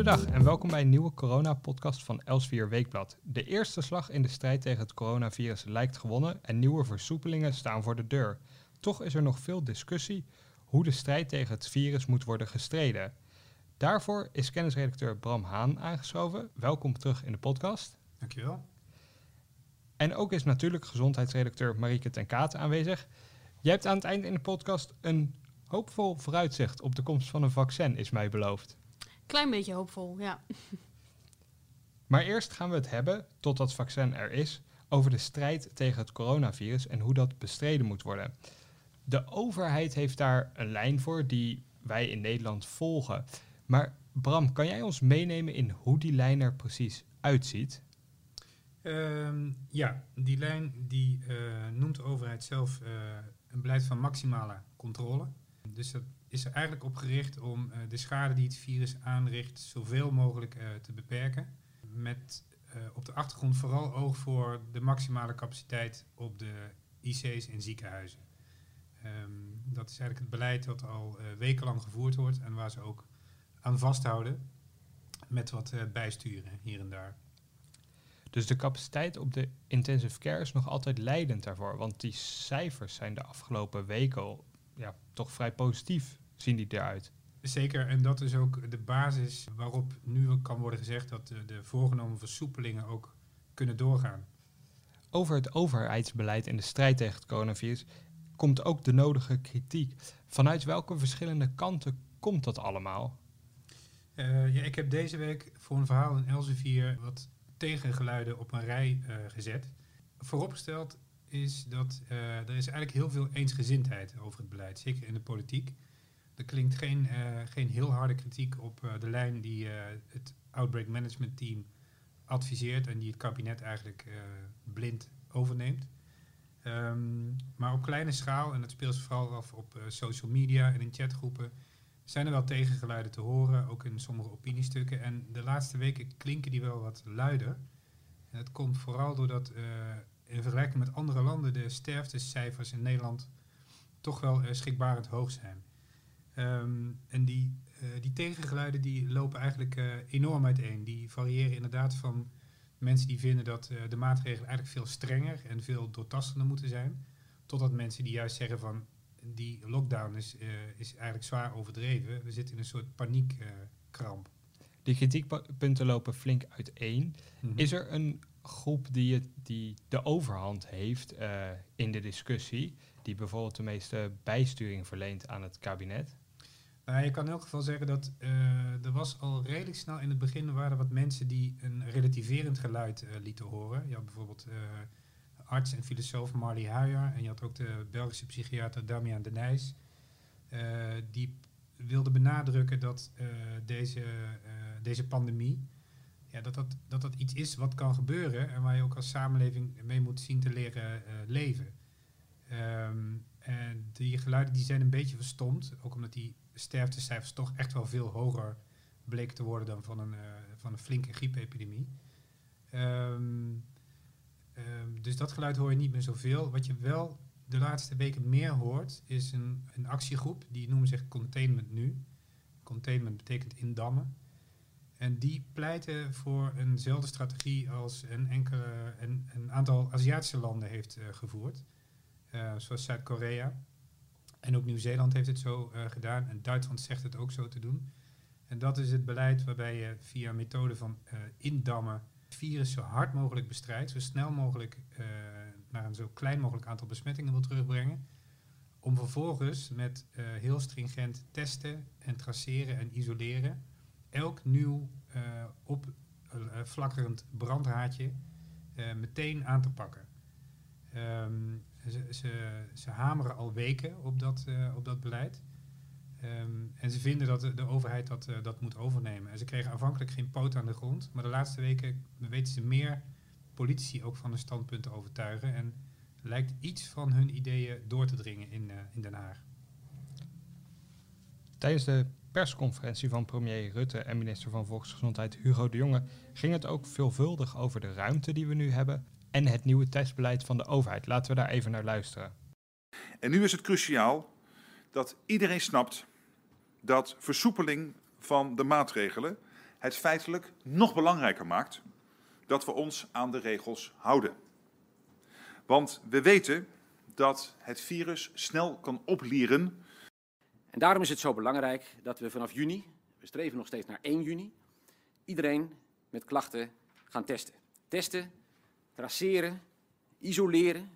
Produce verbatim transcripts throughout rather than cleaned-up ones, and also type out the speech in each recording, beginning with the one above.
Goedendag en welkom bij een nieuwe corona-podcast van Elsevier Weekblad. De eerste slag in de strijd tegen het coronavirus lijkt gewonnen en nieuwe versoepelingen staan voor de deur. Toch is er nog veel discussie hoe de strijd tegen het virus moet worden gestreden. Daarvoor is kennisredacteur Bram Haan aangeschoven. Welkom terug in de podcast. Dankjewel. En ook is natuurlijk gezondheidsredacteur Marieke ten Kate aanwezig. Jij hebt aan het eind in de podcast een hoopvol vooruitzicht op de komst van een vaccin, is mij beloofd. Klein beetje hoopvol, ja. Maar eerst gaan we het hebben, tot dat vaccin er is, over de strijd tegen het coronavirus en hoe dat bestreden moet worden. De overheid heeft daar een lijn voor die wij in Nederland volgen. Maar Bram, kan jij ons meenemen in hoe die lijn er precies uitziet? Um, ja, die lijn die uh, noemt de overheid zelf uh, een beleid van maximale controle. Dus dat is er eigenlijk op gericht om uh, de schade die het virus aanricht zoveel mogelijk uh, te beperken. Met uh, op de achtergrond vooral oog voor de maximale capaciteit op de I C's en ziekenhuizen. Um, dat is eigenlijk het beleid dat al uh, wekenlang gevoerd wordt en waar ze ook aan vasthouden met wat uh, bijsturen hier en daar. Dus de capaciteit op de intensive care is nog altijd leidend daarvoor. Want die cijfers zijn de afgelopen weken al, ja, toch vrij positief, zien die eruit. Zeker, en dat is ook de basis waarop nu kan worden gezegd dat de, de voorgenomen versoepelingen ook kunnen doorgaan. Over het overheidsbeleid en de strijd tegen het coronavirus komt ook de nodige kritiek. Vanuit welke verschillende kanten komt dat allemaal? Uh, ja, ik heb deze week voor een verhaal in Elsevier wat tegengeluiden op een rij uh, gezet. Vooropgesteld is dat uh, er is eigenlijk heel veel eensgezindheid over het beleid, zeker in de politiek. Er klinkt geen, uh, geen heel harde kritiek op uh, de lijn die uh, het Outbreak Management Team adviseert en die het kabinet eigenlijk uh, blind overneemt. Um, maar op kleine schaal, en dat speelt zich vooral af op uh, social media en in chatgroepen, zijn er wel tegengeluiden te horen, ook in sommige opiniestukken. En de laatste weken klinken die wel wat luider. En dat komt vooral doordat uh, in vergelijking met andere landen de sterftecijfers in Nederland toch wel uh, schrikbarend hoog zijn. Um, en die, uh, die tegengeluiden die lopen eigenlijk uh, enorm uiteen. Die variëren inderdaad van mensen die vinden dat uh, de maatregelen eigenlijk veel strenger en veel doortastender moeten zijn, totdat mensen die juist zeggen van die lockdown is, uh, is eigenlijk zwaar overdreven. We zitten in een soort paniekkramp. Uh, die kritiekpunten lopen flink uiteen. Mm-hmm. Is er een groep die, het, die de overhand heeft uh, in de discussie, die bijvoorbeeld de meeste bijsturing verleent aan het kabinet? Nou, je kan in elk geval zeggen dat uh, er was al redelijk snel in het begin waren wat mensen die een relativerend geluid uh, lieten horen. Je had bijvoorbeeld Uh, arts en filosoof Marli Huijer, en je had ook de Belgische psychiater Damian Denys. Uh, die wilde benadrukken dat uh, deze, uh, deze pandemie, ja, dat, dat, dat dat iets is wat kan gebeuren en waar je ook als samenleving mee moet zien te leren uh, leven. Um, en die geluiden die zijn een beetje verstomd, ook omdat die sterftecijfers toch echt wel veel hoger bleken te worden dan van een, uh, van een flinke griepepidemie. Um, Um, dus dat geluid hoor je niet meer zoveel. Wat je wel de laatste weken meer hoort, is een, een actiegroep. Die noemen zich Containment Nu. Containment betekent indammen. En die pleiten voor eenzelfde strategie als een, enkele, een, een aantal Aziatische landen heeft uh, gevoerd. Uh, zoals Zuid-Korea. En ook Nieuw-Zeeland heeft het zo uh, gedaan. En Duitsland zegt het ook zo te doen. En dat is het beleid waarbij je via methode van uh, indammen het virus zo hard mogelijk bestrijdt, zo snel mogelijk uh, naar een zo klein mogelijk aantal besmettingen wil terugbrengen, om vervolgens met uh, heel stringent testen en traceren en isoleren elk nieuw uh, opvlakkerend brandhaartje uh, meteen aan te pakken. Um, ze, ze, ze hameren al weken op dat, uh, op dat beleid. Um, en ze vinden dat de, de overheid dat, uh, dat moet overnemen. En ze kregen aanvankelijk geen poot aan de grond. Maar de laatste weken weten ze meer politici ook van hun standpunt te overtuigen. En lijkt iets van hun ideeën door te dringen in, uh, in Den Haag. Tijdens de persconferentie van premier Rutte en minister van Volksgezondheid Hugo de Jonge ging het ook veelvuldig over de ruimte die we nu hebben en het nieuwe testbeleid van de overheid. Laten we daar even naar luisteren. En nu is het cruciaal dat iedereen snapt dat versoepeling van de maatregelen het feitelijk nog belangrijker maakt dat we ons aan de regels houden. Want we weten dat het virus snel kan oplieren. En daarom is het zo belangrijk dat we vanaf juni, we streven nog steeds naar één juni, iedereen met klachten gaan testen. Testen, traceren, isoleren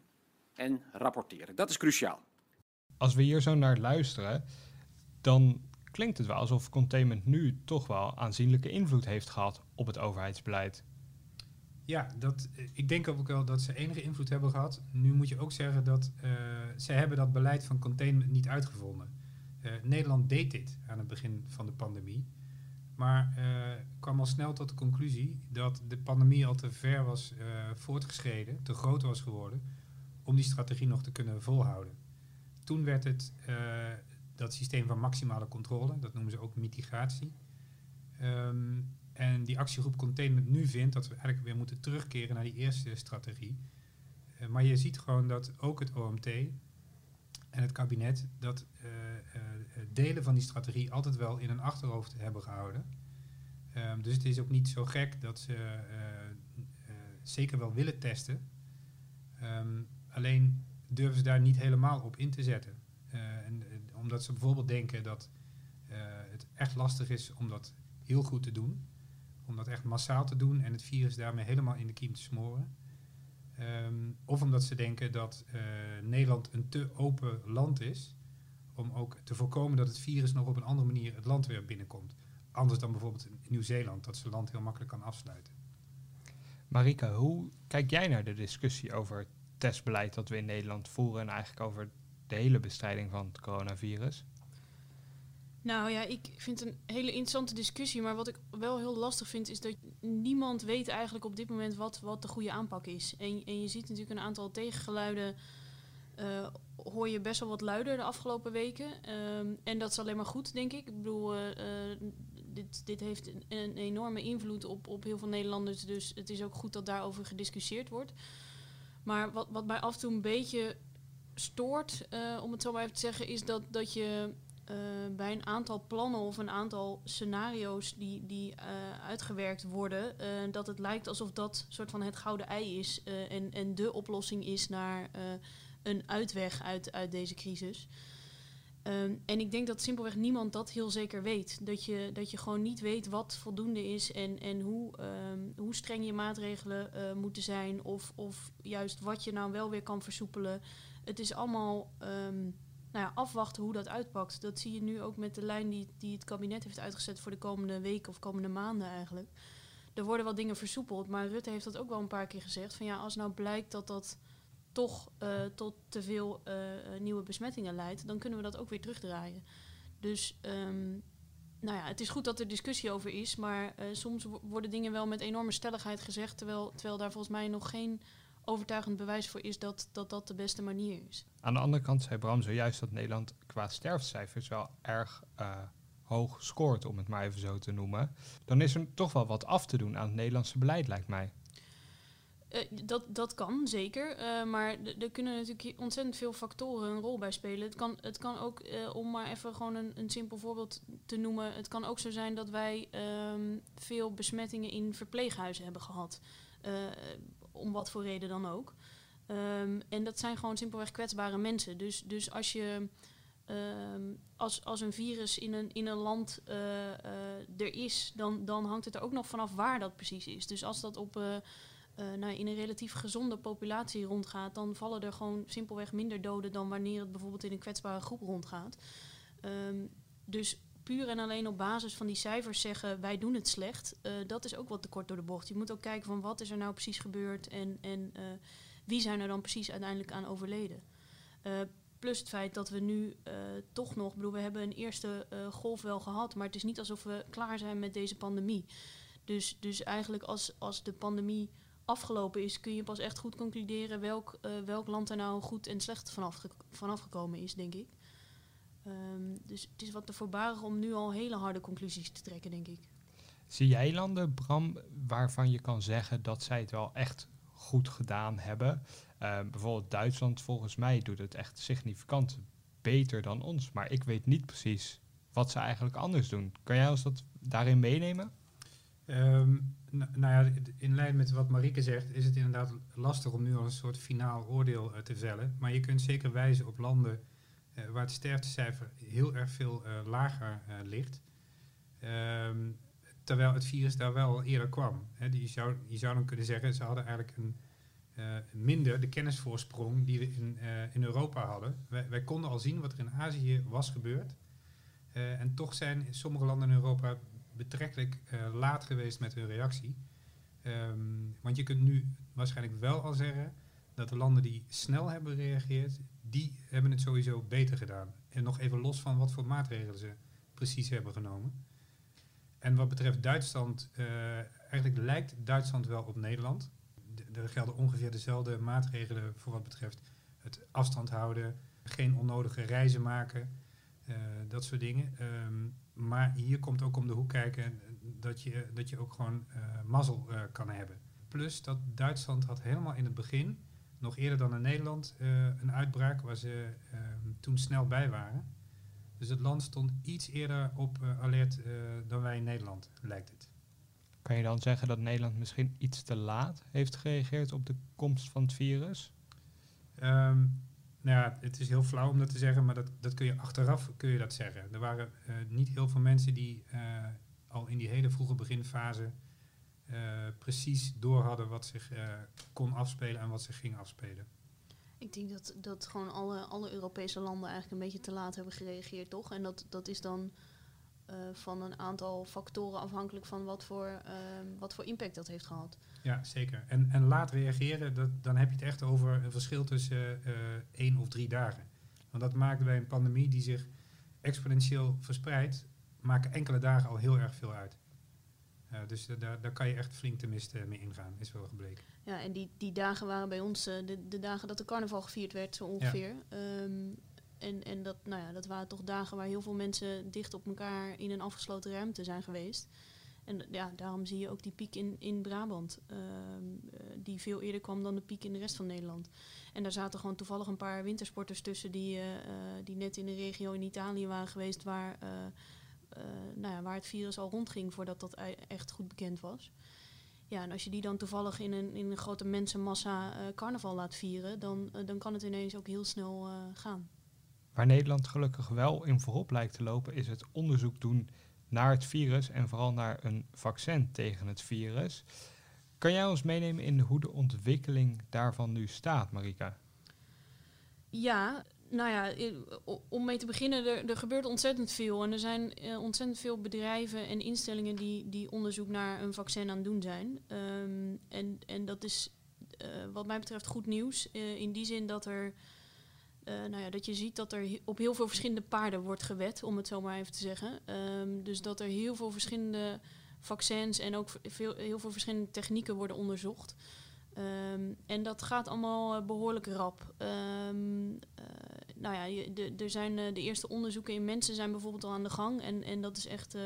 en rapporteren. Dat is cruciaal. Als we hier zo naar luisteren, dan klinkt het wel alsof Containment Nu toch wel aanzienlijke invloed heeft gehad op het overheidsbeleid. Ja, dat, ik denk ook wel dat ze enige invloed hebben gehad. Nu moet je ook zeggen dat uh, ze hebben dat beleid van containment niet uitgevonden. Uh, Nederland deed dit aan het begin van de pandemie. Maar uh, kwam al snel tot de conclusie dat de pandemie al te ver was uh, voortgeschreden, te groot was geworden, om die strategie nog te kunnen volhouden. Toen werd het uh, dat systeem van maximale controle, dat noemen ze ook mitigatie. Um, en die actiegroep Containment Nu vindt dat we eigenlijk weer moeten terugkeren naar die eerste strategie. Uh, maar je ziet gewoon dat ook het O M T en het kabinet dat uh, uh, delen van die strategie altijd wel in hun achterhoofd hebben gehouden. Um, dus het is ook niet zo gek dat ze uh, uh, zeker wel willen testen. Um, alleen durven ze daar niet helemaal op in te zetten. Uh, en, uh, omdat ze bijvoorbeeld denken dat uh, het echt lastig is om dat heel goed te doen. Om dat echt massaal te doen en het virus daarmee helemaal in de kiem te smoren. Um, of omdat ze denken dat uh, Nederland een te open land is om ook te voorkomen dat het virus nog op een andere manier het land weer binnenkomt. Anders dan bijvoorbeeld Nieuw-Zeeland, dat ze land heel makkelijk kan afsluiten. Marieke, hoe kijk jij naar de discussie over het testbeleid dat we in Nederland voeren en eigenlijk over de hele bestrijding van het coronavirus? Nou ja, ik vind het een hele interessante discussie, maar wat ik wel heel lastig vind is dat niemand weet eigenlijk op dit moment wat, wat de goede aanpak is. En, en je ziet natuurlijk een aantal tegengeluiden, uh, hoor je best wel wat luider de afgelopen weken. Um, en dat is alleen maar goed, denk ik. Ik bedoel, uh, dit, dit heeft een, een enorme invloed op, op heel veel Nederlanders, dus het is ook goed dat daarover gediscussieerd wordt. Maar wat, wat mij af en toe een beetje stoort, uh, om het zo maar even te zeggen, is dat, dat je... Uh, bij een aantal plannen of een aantal scenario's die, die uh, uitgewerkt worden, uh, dat het lijkt alsof dat soort van het gouden ei is uh, en, en de oplossing is naar uh, een uitweg uit, uit deze crisis. Um, en ik denk dat simpelweg niemand dat heel zeker weet. Dat je, dat je gewoon niet weet wat voldoende is en, en hoe, um, hoe streng je maatregelen uh, moeten zijn of, of juist wat je nou wel weer kan versoepelen. Het is allemaal... Um, Nou ja, afwachten hoe dat uitpakt. Dat zie je nu ook met de lijn die, die het kabinet heeft uitgezet voor de komende weken of komende maanden eigenlijk. Er worden wel dingen versoepeld, maar Rutte heeft dat ook wel een paar keer gezegd. Van ja, als nou blijkt dat dat toch uh, tot te veel uh, nieuwe besmettingen leidt, dan kunnen we dat ook weer terugdraaien. Dus um, nou ja, het is goed dat er discussie over is, maar uh, soms w- worden dingen wel met enorme stelligheid gezegd, terwijl, terwijl daar volgens mij nog geen overtuigend bewijs voor is dat, dat dat de beste manier is. Aan de andere kant zei Bram zojuist dat Nederland qua sterfcijfers wel erg uh, hoog scoort, om het maar even zo te noemen. Dan is er toch wel wat af te doen aan het Nederlandse beleid, lijkt mij. Uh, dat, dat kan, zeker. Uh, maar d- er kunnen natuurlijk ontzettend veel factoren een rol bij spelen. Het kan, het kan ook, uh, om maar even gewoon een, een simpel voorbeeld te noemen, het kan ook zo zijn dat wij um, veel besmettingen in verpleeghuizen hebben gehad. Uh, om wat voor reden dan ook. Um, en dat zijn gewoon simpelweg kwetsbare mensen. Dus, dus als je um, als, als een virus in een, in een land uh, uh, er is, dan, dan hangt het er ook nog vanaf waar dat precies is. Dus als dat op, uh, uh, nou, in een relatief gezonde populatie rondgaat, dan vallen er gewoon simpelweg minder doden dan wanneer het bijvoorbeeld in een kwetsbare groep rondgaat. Um, dus puur en alleen op basis van die cijfers zeggen wij doen het slecht, uh, dat is ook wat te kort door de bocht. Je moet ook kijken van wat is er nou precies gebeurd en, en uh, wie zijn er dan precies uiteindelijk aan overleden. Uh, plus het feit dat we nu uh, toch nog, bedoel, we hebben een eerste uh, golf wel gehad, maar het is niet alsof we klaar zijn met deze pandemie. Dus, dus eigenlijk als, als de pandemie afgelopen is, kun je pas echt goed concluderen welk, uh, welk land er nou goed en slecht vanaf, ge- vanaf gekomen is, denk ik. Um, dus het is wat te voorbarig om nu al hele harde conclusies te trekken, denk ik. Zie jij landen, Bram, waarvan je kan zeggen dat zij het wel echt goed gedaan hebben? Uh, bijvoorbeeld Duitsland, volgens mij doet het echt significant beter dan ons. Maar ik weet niet precies wat ze eigenlijk anders doen. Kan jij ons dat daarin meenemen? Um, nou, nou ja, in lijn met wat Marieke zegt, is het inderdaad lastig om nu al een soort finaal oordeel uh, te vellen. Maar je kunt zeker wijzen op landen uh, waar het sterftecijfer heel erg veel uh, lager uh, ligt. Um, terwijl het virus daar wel eerder kwam. He, je, zou, je zou dan kunnen zeggen, ze hadden eigenlijk een, uh, minder de kennisvoorsprong die we in, uh, in Europa hadden. Wij, wij konden al zien wat er in Azië was gebeurd. Uh, en toch zijn sommige landen in Europa betrekkelijk uh, laat geweest met hun reactie. Um, want je kunt nu waarschijnlijk wel al zeggen dat de landen die snel hebben gereageerd, die hebben het sowieso beter gedaan. En nog even los van wat voor maatregelen ze precies hebben genomen. En wat betreft Duitsland, uh, eigenlijk lijkt Duitsland wel op Nederland. De, er gelden ongeveer dezelfde maatregelen voor wat betreft het afstand houden, geen onnodige reizen maken, uh, dat soort dingen. Um, maar hier komt ook om de hoek kijken dat je, dat je ook gewoon uh, mazzel uh, kan hebben. Plus dat Duitsland had helemaal in het begin, nog eerder dan in Nederland, uh, een uitbraak waar ze uh, toen snel bij waren. Dus het land stond iets eerder op uh, alert uh, dan wij in Nederland, lijkt het. Kan je dan zeggen dat Nederland misschien iets te laat heeft gereageerd op de komst van het virus? Um, nou ja, het is heel flauw om dat te zeggen, maar dat, dat kun je achteraf kun je dat zeggen. Er waren uh, niet heel veel mensen die uh, al in die hele vroege beginfase uh, precies door hadden wat zich uh, kon afspelen en wat zich ging afspelen. Ik denk dat, dat gewoon alle, alle Europese landen eigenlijk een beetje te laat hebben gereageerd, toch? En dat, dat is dan uh, van een aantal factoren afhankelijk van wat voor, uh, wat voor impact dat heeft gehad. Ja, zeker. En, en laat reageren, dat, dan heb je het echt over een verschil tussen uh, één of drie dagen. Want dat maakt bij een pandemie die zich exponentieel verspreidt, maken enkele dagen al heel erg veel uit. Uh, dus uh, daar, daar kan je echt flink de mist uh, mee ingaan, is wel gebleken. Ja, en die, die dagen waren bij ons uh, de, de dagen dat de carnaval gevierd werd, zo ongeveer. Ja. Um, en en dat, nou ja, dat waren toch dagen waar heel veel mensen dicht op elkaar in een afgesloten ruimte zijn geweest. En ja, daarom zie je ook die piek in, in Brabant, um, die veel eerder kwam dan de piek in de rest van Nederland. En daar zaten gewoon toevallig een paar wintersporters tussen die, uh, die net in een regio in Italië waren geweest waar... Uh, Uh, nou ja, waar het virus al rondging voordat dat echt goed bekend was. Ja, en als je die dan toevallig in een, in een grote mensenmassa uh, carnaval laat vieren, dan, uh, dan kan het ineens ook heel snel uh, gaan. Waar Nederland gelukkig wel in voorop lijkt te lopen, is het onderzoek doen naar het virus en vooral naar een vaccin tegen het virus. Kan jij ons meenemen in hoe de ontwikkeling daarvan nu staat, Marieke? Ja... Nou ja, om mee te beginnen, er, er gebeurt ontzettend veel. En er zijn eh, ontzettend veel bedrijven en instellingen die, die onderzoek naar een vaccin aan het doen zijn. Um, en, en dat is uh, wat mij betreft goed nieuws. Uh, in die zin dat, er, uh, nou ja, dat je ziet dat er op heel veel verschillende paarden wordt gewed, om het zo maar even te zeggen. Um, dus dat er heel veel verschillende vaccins en ook veel, heel veel verschillende technieken worden onderzocht. Um, en dat gaat allemaal uh, behoorlijk rap. Um, uh, nou ja, je, de, er zijn uh, de eerste onderzoeken in mensen zijn bijvoorbeeld al aan de gang. En, en dat is echt uh,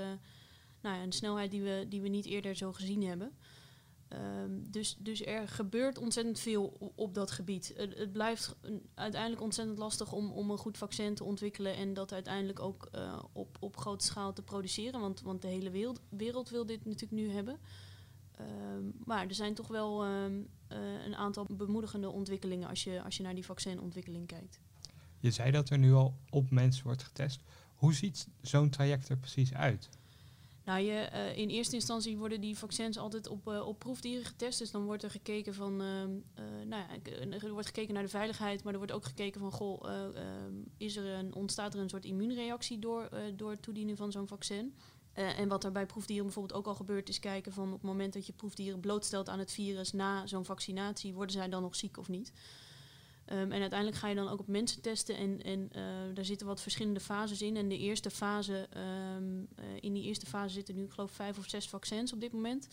nou ja, een snelheid die we, die we niet eerder zo gezien hebben. Um, dus, dus er gebeurt ontzettend veel op, op dat gebied. Het, het blijft uiteindelijk ontzettend lastig om, om een goed vaccin te ontwikkelen en dat uiteindelijk ook uh, op, op grote schaal te produceren. Want, want de hele wereld, wereld wil dit natuurlijk nu hebben. Um, maar er zijn toch wel um, uh, een aantal bemoedigende ontwikkelingen als je, als je naar die vaccinontwikkeling kijkt. Je zei dat er nu al op mensen wordt getest. Hoe ziet zo'n traject er precies uit? Nou, je, uh, in eerste instantie worden die vaccins altijd op, uh, op proefdieren getest. Dus dan wordt er gekeken van, uh, uh, nou ja, er wordt gekeken naar de veiligheid, maar er wordt ook gekeken van, goh, uh, uh, is er een, ontstaat er een soort immuunreactie door, uh, door het toedienen van zo'n vaccin? Uh, en wat er bij proefdieren bijvoorbeeld ook al gebeurt is kijken van op het moment dat je proefdieren blootstelt aan het virus na zo'n vaccinatie, worden zij dan nog ziek of niet? Um, en uiteindelijk ga je dan ook op mensen testen en, en uh, daar zitten wat verschillende fases in. En de eerste fase, um, uh, in die eerste fase zitten nu ik geloof vijf of zes vaccins op dit moment.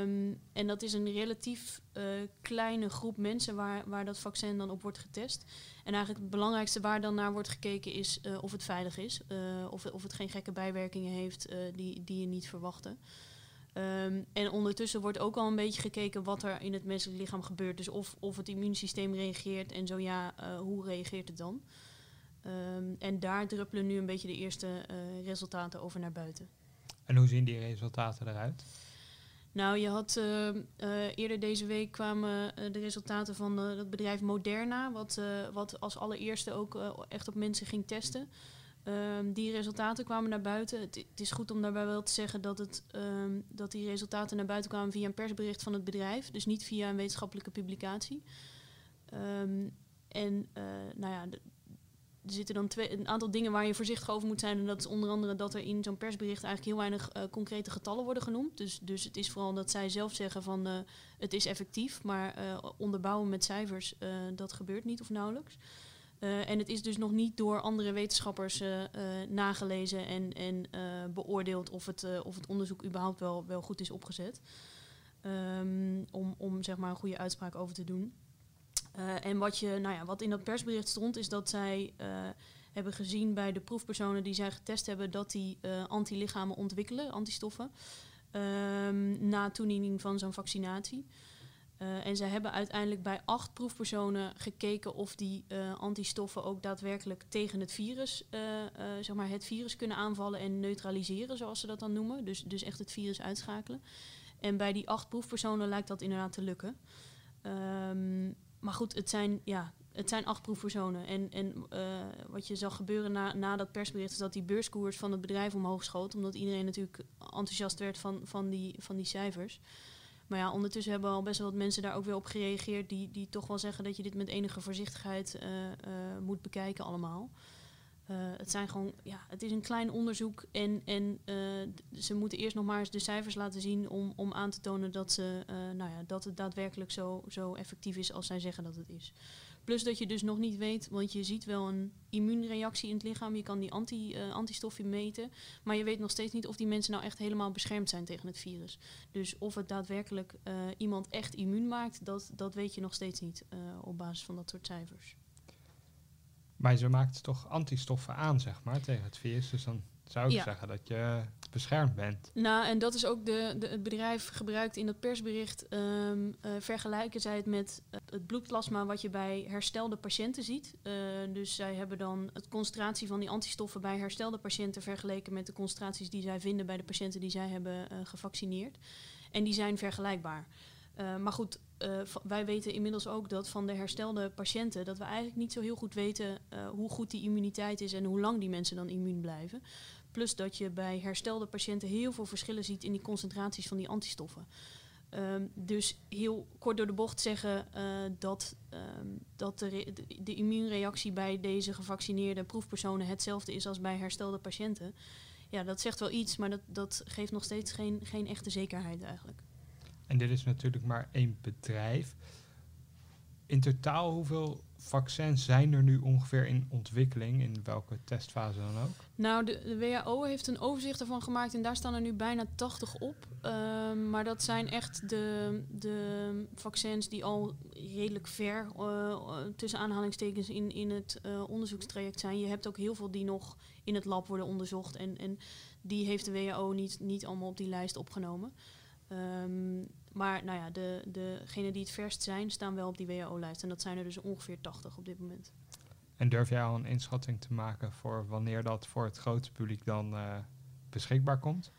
Um, en dat is een relatief uh, kleine groep mensen waar, waar dat vaccin dan op wordt getest. En eigenlijk het belangrijkste waar dan naar wordt gekeken is uh, of het veilig is. Uh, of, of het geen gekke bijwerkingen heeft uh, die, die je niet verwachtte. Um, en ondertussen wordt ook al een beetje gekeken wat er in het menselijk lichaam gebeurt. Dus of, of het immuunsysteem reageert en zo ja, uh, hoe reageert het dan? Um, en daar druppelen nu een beetje de eerste uh, resultaten over naar buiten. En hoe zien die resultaten eruit? Nou, je had uh, uh, eerder deze week kwamen uh, de resultaten van uh, het bedrijf Moderna, wat, uh, wat als allereerste ook uh, echt op mensen ging testen. Um, die resultaten kwamen naar buiten. Het, het is goed om daarbij wel te zeggen dat, het, um, dat die resultaten naar buiten kwamen via een persbericht van het bedrijf. Dus niet via een wetenschappelijke publicatie. Um, en uh, nou ja, de, er zitten dan twee, een aantal dingen waar je voorzichtig over moet zijn. En dat is onder andere dat er in zo'n persbericht eigenlijk heel weinig uh, concrete getallen worden genoemd. Dus, dus het is vooral dat zij zelf zeggen van uh, het is effectief. Maar uh, onderbouwen met cijfers, uh, dat gebeurt niet of nauwelijks. Uh, en het is dus nog niet door andere wetenschappers uh, uh, nagelezen en, en uh, beoordeeld of het, uh, of het onderzoek überhaupt wel, wel goed is opgezet. Um, om, om zeg maar een goede uitspraak over te doen. Uh, en wat, je, nou ja, wat in dat persbericht stond is dat zij uh, hebben gezien bij de proefpersonen die zij getest hebben dat die uh, antilichamen ontwikkelen, antistoffen, um, na toediening van zo'n vaccinatie. Uh, en ze hebben uiteindelijk bij acht proefpersonen gekeken of die uh, antistoffen ook daadwerkelijk tegen het virus, uh, uh, zeg maar het virus kunnen aanvallen en neutraliseren, zoals ze dat dan noemen. Dus, dus echt het virus uitschakelen. En bij die acht proefpersonen lijkt dat inderdaad te lukken. Um, maar goed, het zijn, ja, het zijn acht proefpersonen. En, en uh, wat je zag gebeuren na, na dat persbericht is dat die beurskoers van het bedrijf omhoog schoot. Omdat iedereen natuurlijk enthousiast werd van, van, die, van die cijfers. Maar ja, ondertussen hebben al best wel wat mensen daar ook weer op gereageerd... die, die toch wel zeggen dat je dit met enige voorzichtigheid uh, uh, moet bekijken allemaal. Uh, het zijn gewoon, ja, het is een klein onderzoek en, en uh, ze moeten eerst nog maar eens de cijfers laten zien... om, om aan te tonen dat, ze, uh, nou ja, dat het daadwerkelijk zo, zo effectief is als zij zeggen dat het is. Plus dat je dus nog niet weet, want je ziet wel een immuunreactie in het lichaam... je kan die anti, uh, antistoffen meten, maar je weet nog steeds niet... of die mensen nou echt helemaal beschermd zijn tegen het virus. Dus of het daadwerkelijk uh, iemand echt immuun maakt, dat, dat weet je nog steeds niet... Uh, op basis van dat soort cijfers. Maar ze maakt toch antistoffen aan, zeg maar, tegen het virus. Dus dan zou ik ja. zeggen dat je beschermd bent. Nou, en dat is ook de, de, het bedrijf gebruikt in dat persbericht. Um, uh, vergelijken zij het met uh, het bloedplasma wat je bij herstelde patiënten ziet. Uh, dus zij hebben dan de concentratie van die antistoffen bij herstelde patiënten... vergeleken met de concentraties die zij vinden bij de patiënten die zij hebben uh, gevaccineerd. En die zijn vergelijkbaar. Uh, maar goed, uh, v- wij weten inmiddels ook dat van de herstelde patiënten... dat we eigenlijk niet zo heel goed weten uh, hoe goed die immuniteit is... en hoe lang die mensen dan immuun blijven. Plus dat je bij herstelde patiënten heel veel verschillen ziet... in die concentraties van die antistoffen. Um, dus heel kort door de bocht zeggen uh, dat, um, dat de, re- de immuunreactie... bij deze gevaccineerde proefpersonen hetzelfde is als bij herstelde patiënten. Ja, dat zegt wel iets, maar dat, dat geeft nog steeds geen, geen echte zekerheid eigenlijk. En dit is natuurlijk maar één bedrijf. In totaal, hoeveel vaccins zijn er nu ongeveer in ontwikkeling? In welke testfase dan ook? Nou, de, de W H O heeft een overzicht ervan gemaakt... en daar staan er nu bijna tachtig op. Uh, maar dat zijn echt de, de vaccins die al redelijk ver... Uh, tussen aanhalingstekens in, in het uh, onderzoekstraject zijn. Je hebt ook heel veel die nog in het lab worden onderzocht... en, en die heeft de W H O niet, niet allemaal op die lijst opgenomen... Um, maar nou ja, de, degenen die het verst zijn, staan wel op die W H O-lijst. En dat zijn er dus ongeveer tachtig op dit moment. En durf jij al een inschatting te maken voor wanneer dat voor het grote publiek dan uh, beschikbaar komt?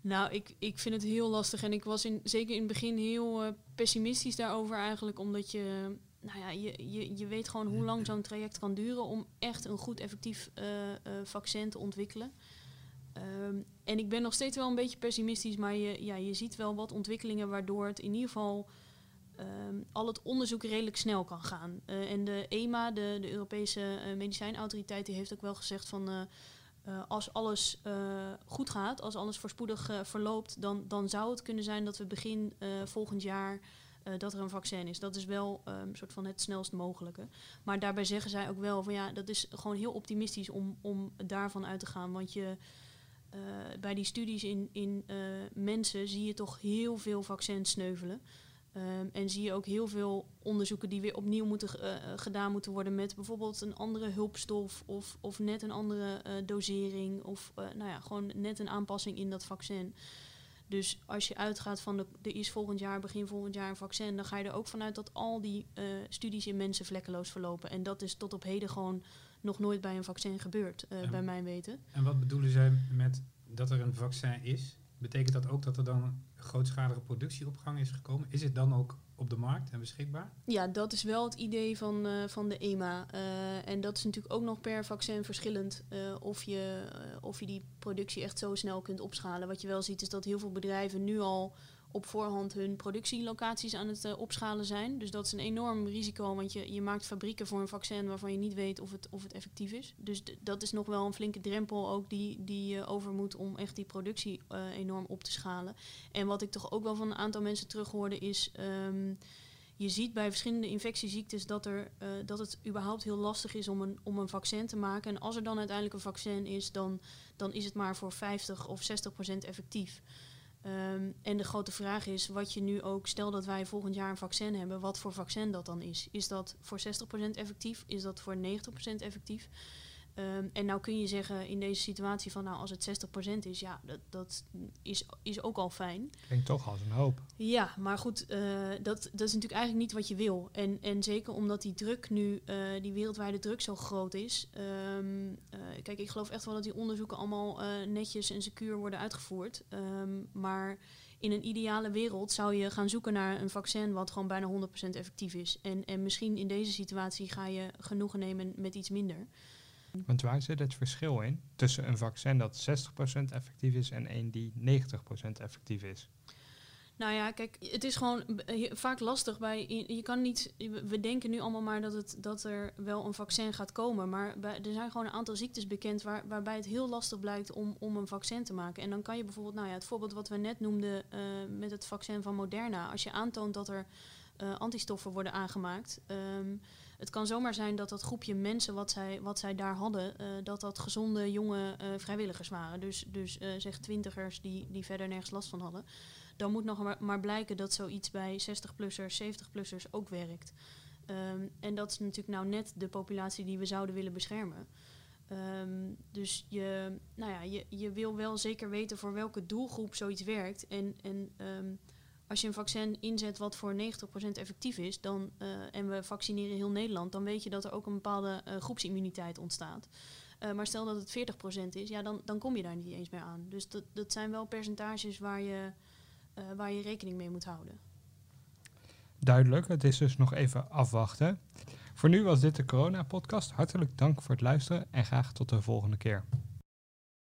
Nou, ik, ik vind het heel lastig. En ik was in, zeker in het begin heel uh, pessimistisch daarover eigenlijk. Omdat je, nou ja, je, je, je weet gewoon hoe lang zo'n traject kan duren... om echt een goed effectief uh, uh, vaccin te ontwikkelen. Um, en ik ben nog steeds wel een beetje pessimistisch, maar je, ja, je ziet wel wat ontwikkelingen waardoor het in ieder geval um, al het onderzoek redelijk snel kan gaan. Uh, en de E M A, de, de Europese uh, medicijnautoriteit, die heeft ook wel gezegd van uh, uh, als alles uh, goed gaat, als alles voorspoedig uh, verloopt, dan, dan zou het kunnen zijn dat we begin uh, volgend jaar uh, dat er een vaccin is. Dat is wel um, een soort van het snelst mogelijke. Maar daarbij zeggen zij ook wel van ja, dat is gewoon heel optimistisch om, om daarvan uit te gaan, want je... Uh, bij die studies in, in uh, mensen zie je toch heel veel vaccins sneuvelen. Um, en zie je ook heel veel onderzoeken die weer opnieuw moeten, uh, gedaan moeten worden... met bijvoorbeeld een andere hulpstof of, of net een andere uh, dosering... of uh, nou ja, gewoon net een aanpassing in dat vaccin. Dus als je uitgaat van de, er is volgend jaar, begin volgend jaar een vaccin... dan ga je er ook vanuit dat al die uh, studies in mensen vlekkeloos verlopen. En dat is tot op heden gewoon... nog nooit bij een vaccin gebeurt, uh, bij mijn weten. En wat bedoelen zij met dat er een vaccin is, betekent dat ook dat er dan grootschalige productie op gang is gekomen? Is het dan ook op de markt en beschikbaar? Ja, dat is wel het idee van, uh, van de E M A. Uh, en dat is natuurlijk ook nog per vaccin verschillend. Uh, of, je, uh, of je die productie echt zo snel kunt opschalen. Wat je wel ziet is dat heel veel bedrijven nu al op voorhand hun productielocaties aan het uh, opschalen zijn. Dus dat is een enorm risico, want je, je maakt fabrieken voor een vaccin waarvan je niet weet of het, of het effectief is. Dus d- dat is nog wel een flinke drempel ook die, die uh, over moet om echt die productie uh, enorm op te schalen. En wat ik toch ook wel van een aantal mensen terughoorde is, um, je ziet bij verschillende infectieziektes dat, er, uh, dat het überhaupt heel lastig is om een, om een vaccin te maken. En als er dan uiteindelijk een vaccin is, dan, dan is het maar voor vijftig of zestig procent effectief. Um, en de grote vraag is, wat je nu ook, stel dat wij volgend jaar een vaccin hebben, wat voor vaccin dat dan is. Is dat voor zestig procent effectief? Is dat voor negentig procent effectief? Um, en nou kun je zeggen in deze situatie van, nou als het zestig procent is, ja, dat, dat is, is ook al fijn. Klinkt toch als een hoop. Ja, maar goed, uh, dat, dat is natuurlijk eigenlijk niet wat je wil. En, en zeker omdat die druk nu, uh, die wereldwijde druk zo groot is. Um, uh, kijk, ik geloof echt wel dat die onderzoeken allemaal uh, netjes en secuur worden uitgevoerd. Um, maar in een ideale wereld zou je gaan zoeken naar een vaccin wat gewoon bijna honderd procent effectief is. En, en misschien in deze situatie ga je genoegen nemen met iets minder. Want waar zit het verschil in tussen een vaccin dat zestig procent effectief is en een die negentig procent effectief is? Nou ja, kijk, het is gewoon b- vaak lastig. Bij, je, je kan niet, we denken nu allemaal maar dat, het, dat er wel een vaccin gaat komen. Maar bij, er zijn gewoon een aantal ziektes bekend waar, waarbij het heel lastig blijkt om, om een vaccin te maken. En dan kan je bijvoorbeeld, nou ja, het voorbeeld wat we net noemden uh, met het vaccin van Moderna. Als je aantoont dat er uh, antistoffen worden aangemaakt. Um, Het kan zomaar zijn dat dat groepje mensen wat zij, wat zij daar hadden, uh, dat dat gezonde, jonge uh, vrijwilligers waren. Dus, dus uh, zeg twintigers die, die verder nergens last van hadden. Dan moet nog maar, maar blijken dat zoiets bij zestig-plussers, zeventig-plussers ook werkt. Um, en dat is natuurlijk nou net de populatie die we zouden willen beschermen. Um, dus je, nou ja, je, je wil wel zeker weten voor welke doelgroep zoiets werkt. En... en um, als je een vaccin inzet wat voor negentig procent effectief is, dan, uh, en we vaccineren heel Nederland, dan weet je dat er ook een bepaalde uh, groepsimmuniteit ontstaat. Uh, maar stel dat het veertig procent is, ja, dan, dan kom je daar niet eens meer aan. Dus dat, dat zijn wel percentages waar je, uh, waar je rekening mee moet houden. Duidelijk, het is dus nog even afwachten. Voor nu was dit de Corona Podcast. Hartelijk dank voor het luisteren en graag tot de volgende keer.